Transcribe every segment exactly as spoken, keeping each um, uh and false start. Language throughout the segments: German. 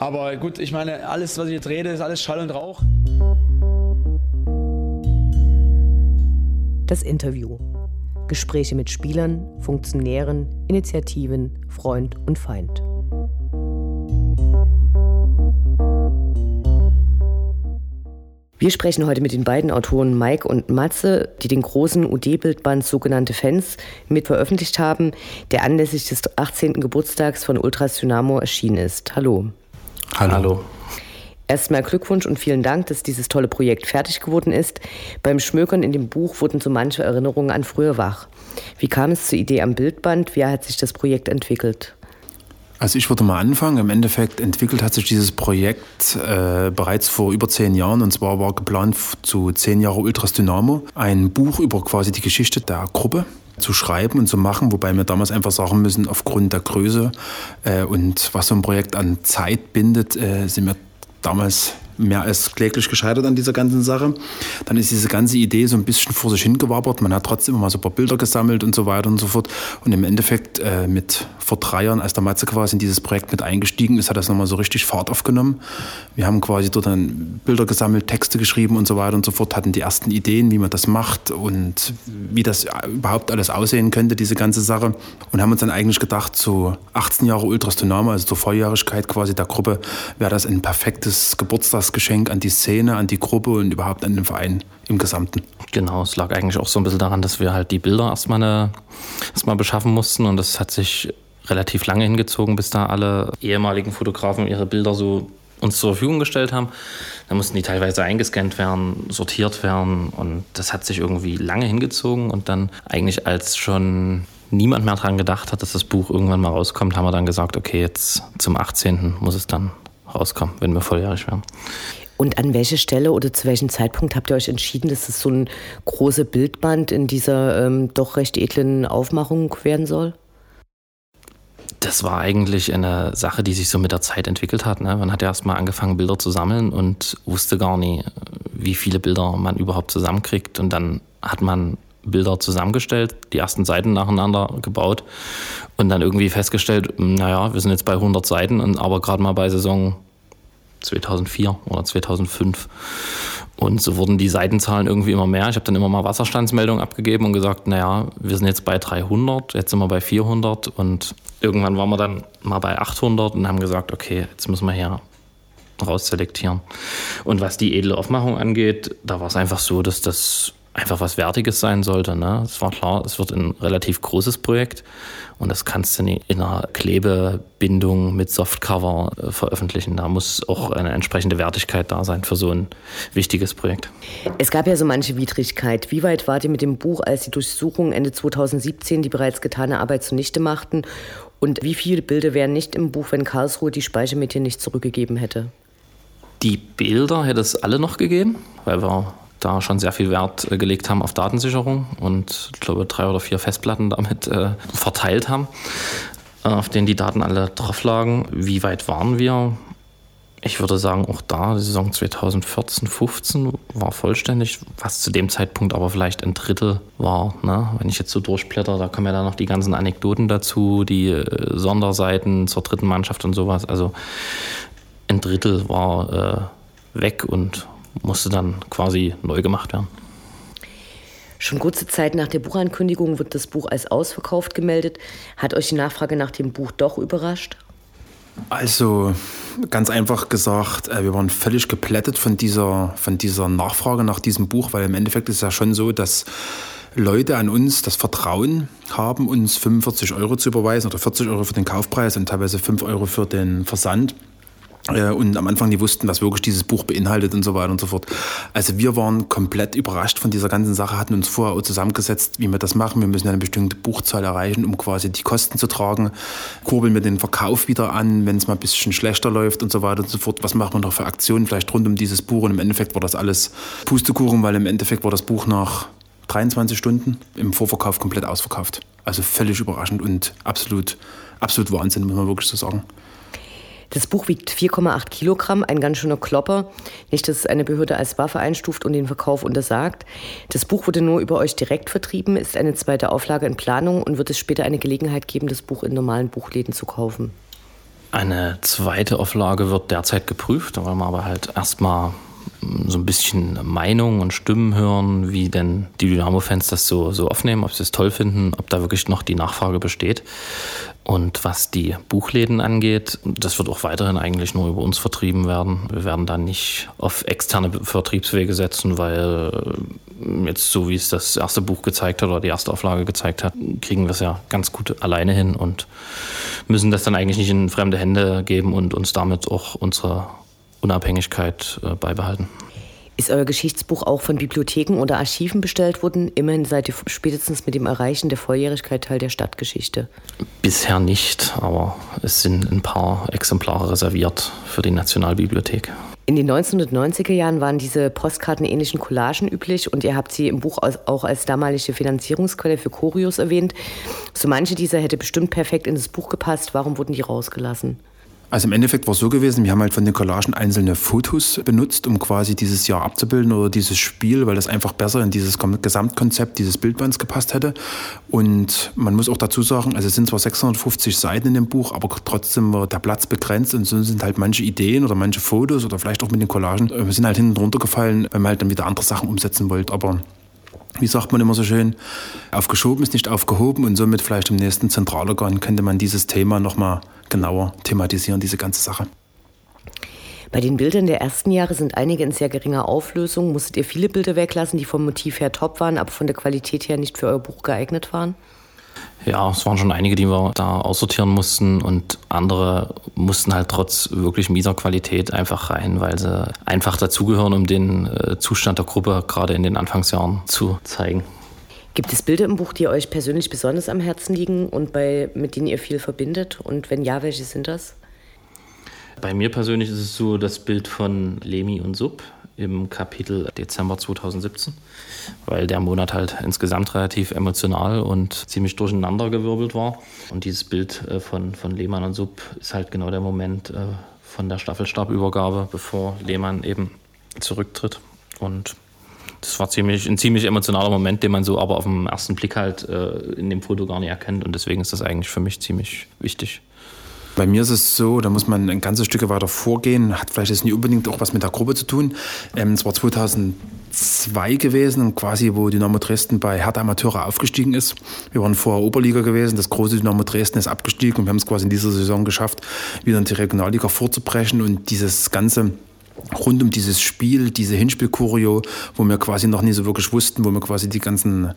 Aber gut, ich meine, alles, was ich jetzt rede, ist alles Schall und Rauch. Das Interview. Gespräche mit Spielern, Funktionären, Initiativen, Freund und Feind. Wir sprechen heute mit den beiden Autoren Maik und Matze, die den großen U D-Bildband Sogenannte Fans mit veröffentlicht haben, der anlässlich des achtzehnten Geburtstags von Ultras Dynamo erschienen ist. Hallo. Hallo. Hallo. Erstmal Glückwunsch und vielen Dank, dass dieses tolle Projekt fertig geworden ist. Beim Schmökern in dem Buch wurden so manche Erinnerungen an früher wach. Wie kam es zur Idee am Bildband? Wie hat sich das Projekt entwickelt? Also ich würde mal anfangen. Im Endeffekt entwickelt hat sich dieses Projekt äh, bereits vor über zehn Jahren. Und zwar war geplant, zu zehn Jahre Ultras Dynamo ein Buch über quasi die Geschichte der Gruppe zu schreiben und zu machen, wobei wir damals einfach sagen müssen, aufgrund der Größe äh, und was so ein Projekt an Zeit bindet, äh, sind wir damals mehr als kläglich gescheitert an dieser ganzen Sache. Dann ist diese ganze Idee so ein bisschen vor sich hingewabert. Man hat trotzdem immer mal so ein paar Bilder gesammelt und so weiter und so fort. Und im Endeffekt äh, mit vor drei Jahren, als der Matze quasi in dieses Projekt mit eingestiegen ist, hat das nochmal so richtig Fahrt aufgenommen. Wir haben quasi dort dann Bilder gesammelt, Texte geschrieben und so weiter und so fort, hatten die ersten Ideen, wie man das macht und wie das überhaupt alles aussehen könnte, diese ganze Sache. Und haben uns dann eigentlich gedacht, so achtzehn Jahre Ultras Dynamo, also zur Volljährigkeit quasi der Gruppe, wäre das ein perfektes Geburtstags Geschenk an die Szene, an die Gruppe und überhaupt an den Verein im Gesamten. Genau, es lag eigentlich auch so ein bisschen daran, dass wir halt die Bilder erstmal, eine, erstmal beschaffen mussten und das hat sich relativ lange hingezogen, bis da alle ehemaligen Fotografen ihre Bilder so uns zur Verfügung gestellt haben. Da mussten die teilweise eingescannt werden, sortiert werden und das hat sich irgendwie lange hingezogen und dann eigentlich als schon niemand mehr daran gedacht hat, dass das Buch irgendwann mal rauskommt, haben wir dann gesagt, okay, jetzt zum achtzehnten muss es dann rauskommen, wenn wir volljährig werden. Und an welcher Stelle oder zu welchem Zeitpunkt habt ihr euch entschieden, dass es so ein großes Bildband in dieser ähm, doch recht edlen Aufmachung werden soll? Das war eigentlich eine Sache, die sich so mit der Zeit entwickelt hat. Ne? Man hat ja erst mal angefangen, Bilder zu sammeln und wusste gar nie, wie viele Bilder man überhaupt zusammenkriegt. Und dann hat man Bilder zusammengestellt, die ersten Seiten nacheinander gebaut und dann irgendwie festgestellt, naja, wir sind jetzt bei hundert Seiten, und aber gerade mal bei Saison zweitausendvier oder zweitausendfünf. Und so wurden die Seitenzahlen irgendwie immer mehr. Ich habe dann immer mal Wasserstandsmeldungen abgegeben und gesagt, naja, wir sind jetzt bei dreihundert, jetzt sind wir bei vierhundert und irgendwann waren wir dann mal bei achthundert und haben gesagt, okay, jetzt müssen wir her rausselektieren. Und was die edle Aufmachung angeht, da war es einfach so, dass das einfach was Wertiges sein sollte. Ne? Es war klar, es wird ein relativ großes Projekt und das kannst du nicht in einer Klebebindung mit Softcover äh, veröffentlichen. Da muss auch eine entsprechende Wertigkeit da sein für so ein wichtiges Projekt. Es gab ja so manche Widrigkeit. Wie weit wart ihr mit dem Buch, als die Durchsuchungen Ende zweitausendsiebzehn die bereits getane Arbeit zunichte machten? Und wie viele Bilder wären nicht im Buch, wenn Karlsruhe die Speichermedien nicht zurückgegeben hätte? Die Bilder hätte es alle noch gegeben, weil wir da schon sehr viel Wert gelegt haben auf Datensicherung und ich glaube drei oder vier Festplatten damit äh, verteilt haben, auf denen die Daten alle drauf lagen. Wie weit waren wir? Ich würde sagen, auch da, die Saison zweitausendvierzehn fünfzehn war vollständig, was zu dem Zeitpunkt aber vielleicht ein Drittel war. Ne? Wenn ich jetzt so durchblätter, da kommen ja dann noch die ganzen Anekdoten dazu, die äh, Sonderseiten zur dritten Mannschaft und sowas. Also ein Drittel war äh, weg und musste dann quasi neu gemacht werden. Schon kurze Zeit nach der Buchankündigung wird das Buch als ausverkauft gemeldet. Hat euch die Nachfrage nach dem Buch doch überrascht? Also ganz einfach gesagt, wir waren völlig geplättet von dieser, von dieser Nachfrage nach diesem Buch, weil im Endeffekt ist es ja schon so, dass Leute an uns das Vertrauen haben, uns fünfundvierzig Euro zu überweisen oder vierzig Euro für den Kaufpreis und teilweise fünf Euro für den Versand. Und am Anfang, die wussten, was wirklich dieses Buch beinhaltet und so weiter und so fort. Also wir waren komplett überrascht von dieser ganzen Sache, hatten uns vorher auch zusammengesetzt, wie wir das machen. Wir müssen eine bestimmte Buchzahl erreichen, um quasi die Kosten zu tragen. Kurbeln wir den Verkauf wieder an, wenn es mal ein bisschen schlechter läuft und so weiter und so fort. Was machen wir noch für Aktionen vielleicht rund um dieses Buch? Und im Endeffekt war das alles Pustekuchen, weil im Endeffekt war das Buch nach dreiundzwanzig Stunden im Vorverkauf komplett ausverkauft. Also völlig überraschend und absolut, absolut Wahnsinn, muss man wirklich so sagen. Das Buch wiegt vier Komma acht Kilogramm, ein ganz schöner Klopper. Nicht, dass es eine Behörde als Waffe einstuft und den Verkauf untersagt. Das Buch wurde nur über euch direkt vertrieben, ist eine zweite Auflage in Planung und wird es später eine Gelegenheit geben, das Buch in normalen Buchläden zu kaufen. Eine zweite Auflage wird derzeit geprüft. Da wollen wir aber halt erstmal so ein bisschen Meinungen und Stimmen hören, wie denn die Dynamo-Fans das so, so aufnehmen, ob sie es toll finden, ob da wirklich noch die Nachfrage besteht. Und was die Buchläden angeht, das wird auch weiterhin eigentlich nur über uns vertrieben werden. Wir werden da nicht auf externe Vertriebswege setzen, weil jetzt so wie es das erste Buch gezeigt hat oder die erste Auflage gezeigt hat, kriegen wir es ja ganz gut alleine hin und müssen das dann eigentlich nicht in fremde Hände geben und uns damit auch unsere Unabhängigkeit äh, beibehalten. Ist euer Geschichtsbuch auch von Bibliotheken oder Archiven bestellt worden? Immerhin seid ihr spätestens mit dem Erreichen der Volljährigkeit Teil der Stadtgeschichte. Bisher nicht, aber es sind ein paar Exemplare reserviert für die Nationalbibliothek. In den neunzehnhundertneunziger Jahren waren diese postkartenähnlichen Collagen üblich und ihr habt sie im Buch auch als damalige Finanzierungsquelle für Choreos erwähnt. So manche dieser hätte bestimmt perfekt in das Buch gepasst. Warum wurden die rausgelassen? Also im Endeffekt war es so gewesen, wir haben halt von den Collagen einzelne Fotos benutzt, um quasi dieses Jahr abzubilden oder dieses Spiel, weil das einfach besser in dieses Gesamtkonzept dieses Bildbands gepasst hätte. Und man muss auch dazu sagen, also es sind zwar sechshundertfünfzig Seiten in dem Buch, aber trotzdem war der Platz begrenzt und so sind halt manche Ideen oder manche Fotos oder vielleicht auch mit den Collagen, wir sind halt hinten drunter gefallen, weil man halt dann wieder andere Sachen umsetzen wollte, aber... Wie sagt man immer so schön, aufgeschoben ist nicht aufgehoben und somit vielleicht im nächsten Zentralorgan könnte man dieses Thema nochmal genauer thematisieren, diese ganze Sache. Bei den Bildern der ersten Jahre sind einige in sehr geringer Auflösung. Musstet ihr viele Bilder weglassen, die vom Motiv her top waren, aber von der Qualität her nicht für euer Buch geeignet waren? Ja, es waren schon einige, die wir da aussortieren mussten und andere mussten halt trotz wirklich mieser Qualität einfach rein, weil sie einfach dazugehören, um den Zustand der Gruppe gerade in den Anfangsjahren zu zeigen. Gibt es Bilder im Buch, die euch persönlich besonders am Herzen liegen und bei, mit denen ihr viel verbindet? Und wenn ja, welche sind das? Bei mir persönlich ist es so das Bild von Lemi und Sub im Kapitel Dezember zweitausendsiebzehn, weil der Monat halt insgesamt relativ emotional und ziemlich durcheinandergewirbelt war. Und dieses Bild von, von Lehmann und Sub ist halt genau der Moment von der Staffelstabübergabe, bevor Lehmann eben zurücktritt. Und das war ziemlich, ein ziemlich emotionaler Moment, den man so aber auf den ersten Blick halt in dem Foto gar nicht erkennt. Und deswegen ist das eigentlich für mich ziemlich wichtig. Bei mir ist es so, da muss man ein ganzes Stück weiter vorgehen, hat vielleicht jetzt nicht unbedingt auch was mit der Gruppe zu tun. Ähm, es war zweitausendzwei gewesen, quasi wo Dynamo Dresden bei Hertha Amateure aufgestiegen ist. Wir waren vorher Oberliga gewesen, das große Dynamo Dresden ist abgestiegen und wir haben es quasi in dieser Saison geschafft, wieder in die Regionalliga vorzubrechen und dieses ganze... Rund um dieses Spiel, diese Hinspiel-Choreo, wo wir quasi noch nie so wirklich wussten, wo wir quasi die ganzen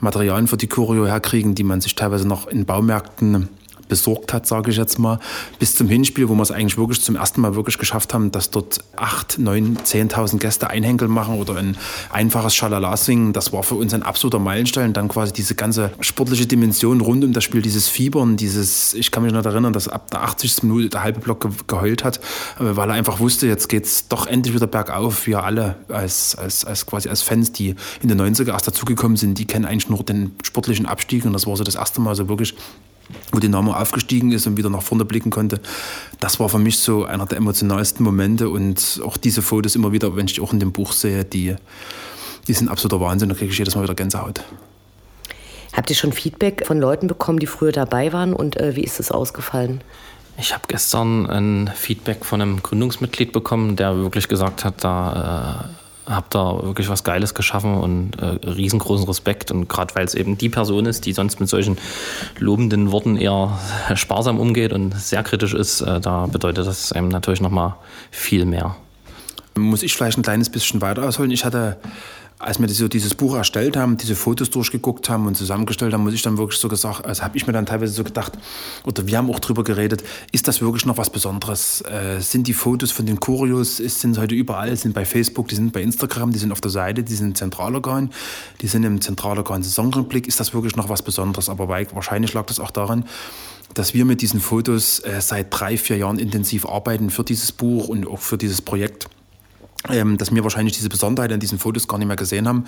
Materialien für die Choreo herkriegen, die man sich teilweise noch in Baumärkten besorgt hat, sage ich jetzt mal, bis zum Hinspiel, wo wir es eigentlich wirklich zum ersten Mal wirklich geschafft haben, dass dort acht, neun, zehntausend Gäste Einhänkel machen oder ein einfaches Schalala singen. Das war für uns ein absoluter Meilenstein. Dann quasi diese ganze sportliche Dimension rund um das Spiel, dieses Fiebern, dieses, ich kann mich noch erinnern, dass ab der achtzigsten Minute der halbe Block ge- geheult hat, weil er einfach wusste, jetzt geht's doch endlich wieder bergauf. Wir alle als, als, als quasi als Fans, die in den neunziger erst dazugekommen sind, die kennen eigentlich nur den sportlichen Abstieg und das war so das erste Mal so wirklich, wo Dynamo aufgestiegen ist und wieder nach vorne blicken konnte. Das war für mich so einer der emotionalsten Momente und auch diese Fotos immer wieder, wenn ich die auch in dem Buch sehe, die, die sind absoluter Wahnsinn, da kriege ich jedes Mal wieder Gänsehaut. Habt ihr schon Feedback von Leuten bekommen, die früher dabei waren und äh, wie ist das ausgefallen? Ich habe gestern ein Feedback von einem Gründungsmitglied bekommen, der wirklich gesagt hat, da... Äh Hab da wirklich was Geiles geschaffen und äh, riesengroßen Respekt. Und gerade weil es eben die Person ist, die sonst mit solchen lobenden Worten eher sparsam umgeht und sehr kritisch ist, äh, da bedeutet das einem natürlich nochmal viel mehr. Muss ich vielleicht ein kleines bisschen weiter ausholen? Ich hatte, als wir so dieses Buch erstellt haben, diese Fotos durchgeguckt haben und zusammengestellt haben, muss ich dann wirklich so gesagt, also habe ich mir dann teilweise so gedacht, oder wir haben auch drüber geredet, ist das wirklich noch was Besonderes? Äh, sind die Fotos von den Choreos, sind heute überall, sind bei Facebook, die sind bei Instagram, die sind auf der Seite, die sind im Zentralorgan, die sind im Zentralorgan Saisonrückblick, ist das wirklich noch was Besonderes? Aber wahrscheinlich lag das auch daran, dass wir mit diesen Fotos äh, seit drei, vier Jahren intensiv arbeiten für dieses Buch und auch für dieses Projekt. Ähm, dass wir wahrscheinlich diese Besonderheit an diesen Fotos gar nicht mehr gesehen haben.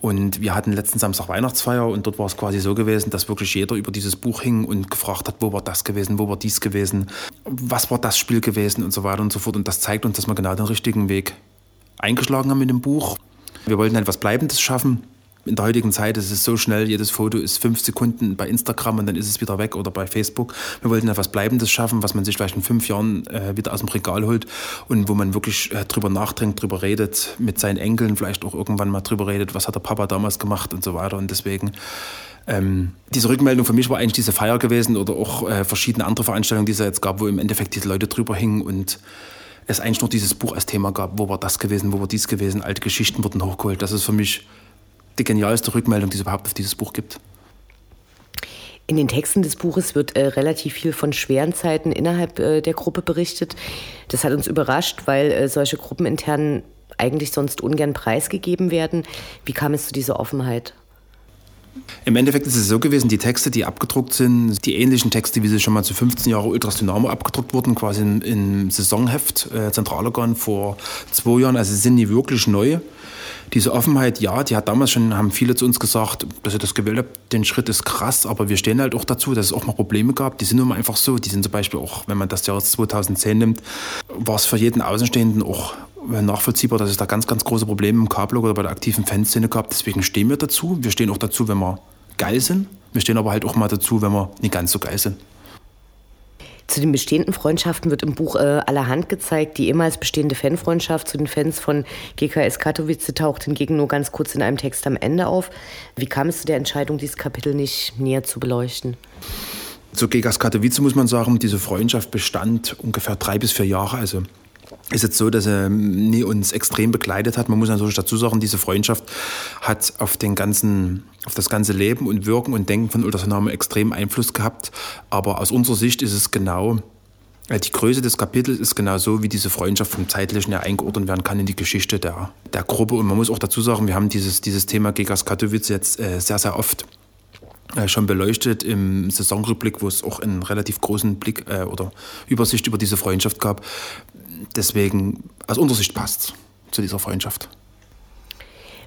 Und wir hatten letzten Samstag Weihnachtsfeier und dort war es quasi so gewesen, dass wirklich jeder über dieses Buch hing und gefragt hat, wo war das gewesen, wo war dies gewesen, was war das Spiel gewesen und so weiter und so fort. Und das zeigt uns, dass wir genau den richtigen Weg eingeschlagen haben mit dem Buch. Wir wollten halt was Bleibendes schaffen. in der heutigen Zeit ist es so schnell, jedes Foto ist fünf Sekunden bei Instagram und dann ist es wieder weg oder bei Facebook. Wir wollten ja was Bleibendes schaffen, was man sich vielleicht in fünf Jahren äh, wieder aus dem Regal holt und wo man wirklich äh, drüber nachdenkt, drüber redet, mit seinen Enkeln vielleicht auch irgendwann mal drüber redet, was hat der Papa damals gemacht und so weiter. Und deswegen, ähm, diese Rückmeldung für mich war eigentlich diese Feier gewesen oder auch äh, verschiedene andere Veranstaltungen, die es ja jetzt gab, wo im Endeffekt diese Leute drüber hingen und es eigentlich nur dieses Buch als Thema gab, wo war das gewesen, wo war dies gewesen, alte Geschichten wurden hochgeholt. Das ist für mich die genialste Rückmeldung, die es überhaupt auf dieses Buch gibt. In den Texten des Buches wird äh, relativ viel von schweren Zeiten innerhalb äh, der Gruppe berichtet. Das hat uns überrascht, weil äh, solche gruppeninternen eigentlich sonst ungern preisgegeben werden. Wie kam es zu dieser Offenheit? Im Endeffekt ist es so gewesen, die Texte, die abgedruckt sind, die ähnlichen Texte, wie sie schon mal zu fünfzehn Jahren Ultras Dynamo abgedruckt wurden, quasi im, im Saisonheft, äh, Zentralorgan vor zwei Jahren, also sie sind nie wirklich neu. Diese Offenheit, ja, die hat damals schon, haben viele zu uns gesagt, dass ihr das gewählt habt, den Schritt ist krass, aber wir stehen halt auch dazu, dass es auch mal Probleme gab, die sind nun mal einfach so, die sind zum Beispiel auch, wenn man das Jahr zweitausendzehn nimmt, war es für jeden Außenstehenden auch nachvollziehbar, dass es da ganz, ganz große Probleme im K-Block oder bei der aktiven Fanszene gab. Deswegen stehen wir dazu. Wir stehen auch dazu, wenn wir geil sind. Wir stehen aber halt auch mal dazu, wenn wir nicht ganz so geil sind. Zu den bestehenden Freundschaften wird im Buch äh, allerhand gezeigt. Die ehemals bestehende Fanfreundschaft zu den Fans von G K S Katowice taucht hingegen nur ganz kurz in einem Text am Ende auf. Wie kam es zu der Entscheidung, dieses Kapitel nicht näher zu beleuchten? Zu G K S Katowice muss man sagen, diese Freundschaft bestand ungefähr drei bis vier Jahre. Also ist jetzt so, dass er nie uns extrem begleitet hat. Man muss natürlich dazu sagen, diese Freundschaft hat auf den ganzen, auf das ganze Leben und Wirken und Denken von Ultras Dynamo extrem Einfluss gehabt. Aber aus unserer Sicht ist es genau, die Größe des Kapitels ist genau so, wie diese Freundschaft vom Zeitlichen her eingeordnet werden kann in die Geschichte der, der Gruppe. Und man muss auch dazu sagen, wir haben dieses, dieses Thema G K S Katowice jetzt äh, sehr, sehr oft schon beleuchtet im Saisonrückblick, wo es auch einen relativ großen Blick äh, oder Übersicht über diese Freundschaft gab. Deswegen, aus unserer Sicht passt es zu dieser Freundschaft.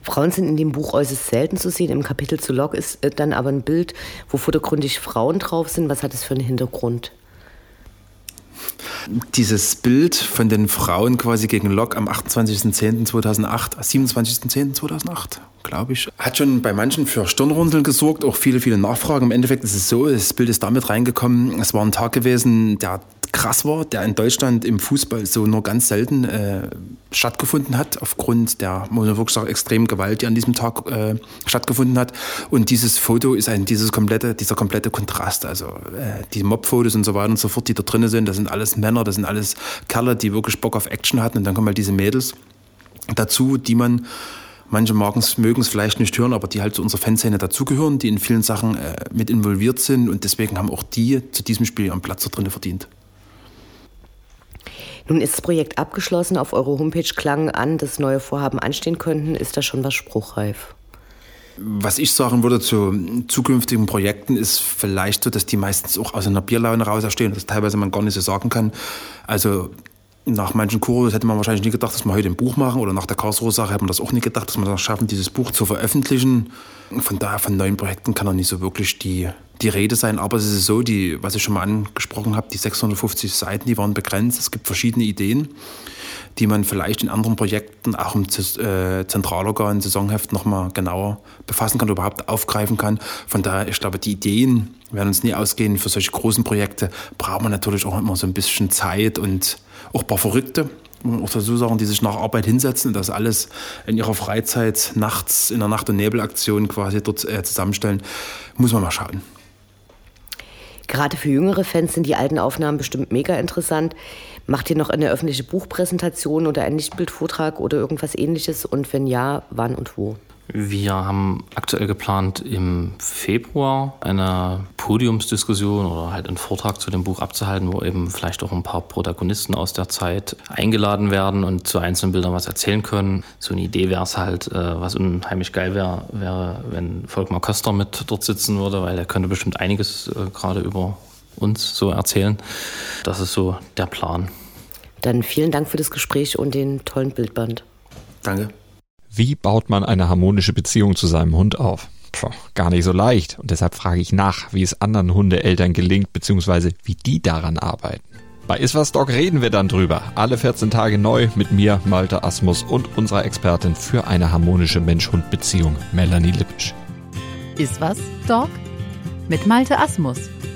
Frauen sind in dem Buch äußerst selten zu sehen. Im Kapitel zu Lok ist äh, dann aber ein Bild, wo vordergründig Frauen drauf sind. Was hat es für einen Hintergrund? Dieses Bild von den Frauen quasi gegen Lok am achtundzwanzigsten zehnten zweitausendacht, siebenundzwanzigsten zehnten zweitausendacht, glaube ich, hat schon bei manchen für Stirnrunzeln gesorgt, auch viele, viele Nachfragen. Im Endeffekt ist es so, das Bild ist damit reingekommen, es war ein Tag gewesen, der krass war, der in Deutschland im Fußball so nur ganz selten äh, stattgefunden hat, aufgrund der, muss man wirklich sagen, extremen Gewalt, die an diesem Tag äh, stattgefunden hat. Und dieses Foto ist ein, dieses komplette, dieser komplette Kontrast. Also äh, die Mob-Fotos und so weiter und so fort, die da drin sind, das sind alles Männer, das sind alles Kerle, die wirklich Bock auf Action hatten. Und dann kommen halt diese Mädels dazu, die man, manche mögen es vielleicht nicht hören, aber die halt zu unserer Fanszene dazugehören, die in vielen Sachen äh, mit involviert sind. Und deswegen haben auch die zu diesem Spiel ihren Platz da drin verdient. Nun ist das Projekt abgeschlossen. Auf eurer Homepage klang an, dass neue Vorhaben anstehen könnten. Ist da schon was spruchreif? Was ich sagen würde zu zukünftigen Projekten ist vielleicht so, dass die meistens auch aus einer Bierlaune raus entstehen, dass teilweise man gar nicht so sagen kann. Also nach manchen Kursus hätte man wahrscheinlich nie gedacht, dass wir heute ein Buch machen, oder nach der Karlsruhe-Sache hätte man das auch nicht gedacht, dass wir das schaffen, dieses Buch zu veröffentlichen. Von daher, von neuen Projekten kann auch nicht so wirklich die, die Rede sein, aber es ist so, die, was ich schon mal angesprochen habe, die sechshundertfünfzig Seiten, die waren begrenzt. Es gibt verschiedene Ideen, die man vielleicht in anderen Projekten, auch im Zentralorgan, Saisonheft nochmal genauer befassen kann, überhaupt aufgreifen kann. Von daher, ich glaube, die Ideen werden uns nie ausgehen. Für solche großen Projekte braucht man natürlich auch immer so ein bisschen Zeit und auch ein paar Verrückte, auch dazu sagen, die sich nach Arbeit hinsetzen und das alles in ihrer Freizeit nachts in der Nacht- und Nebelaktion quasi dort äh, zusammenstellen, muss man mal schauen. Gerade für jüngere Fans sind die alten Aufnahmen bestimmt mega interessant. Macht ihr noch eine öffentliche Buchpräsentation oder einen Lichtbildvortrag oder irgendwas Ähnliches? Und wenn ja, wann und wo? Wir haben aktuell geplant, im Februar eine Podiumsdiskussion oder halt einen Vortrag zu dem Buch abzuhalten, wo eben vielleicht auch ein paar Protagonisten aus der Zeit eingeladen werden und zu einzelnen Bildern was erzählen können. So eine Idee wäre es halt, was unheimlich geil wäre, wäre, wenn Volkmar Köster mit dort sitzen würde, weil er könnte bestimmt einiges gerade über uns so erzählen. Das ist so der Plan. Dann vielen Dank für das Gespräch und den tollen Bildband. Danke. Wie baut man eine harmonische Beziehung zu seinem Hund auf? Puh, gar nicht so leicht. Und deshalb frage ich nach, wie es anderen Hundeeltern gelingt, beziehungsweise wie die daran arbeiten. Bei Iswas Doc reden wir dann drüber. Alle vierzehn Tage neu mit mir, Malte Asmus, und unserer Expertin für eine harmonische Mensch-Hund-Beziehung, Melanie Lippisch. Iswas Doc mit Malte Asmus.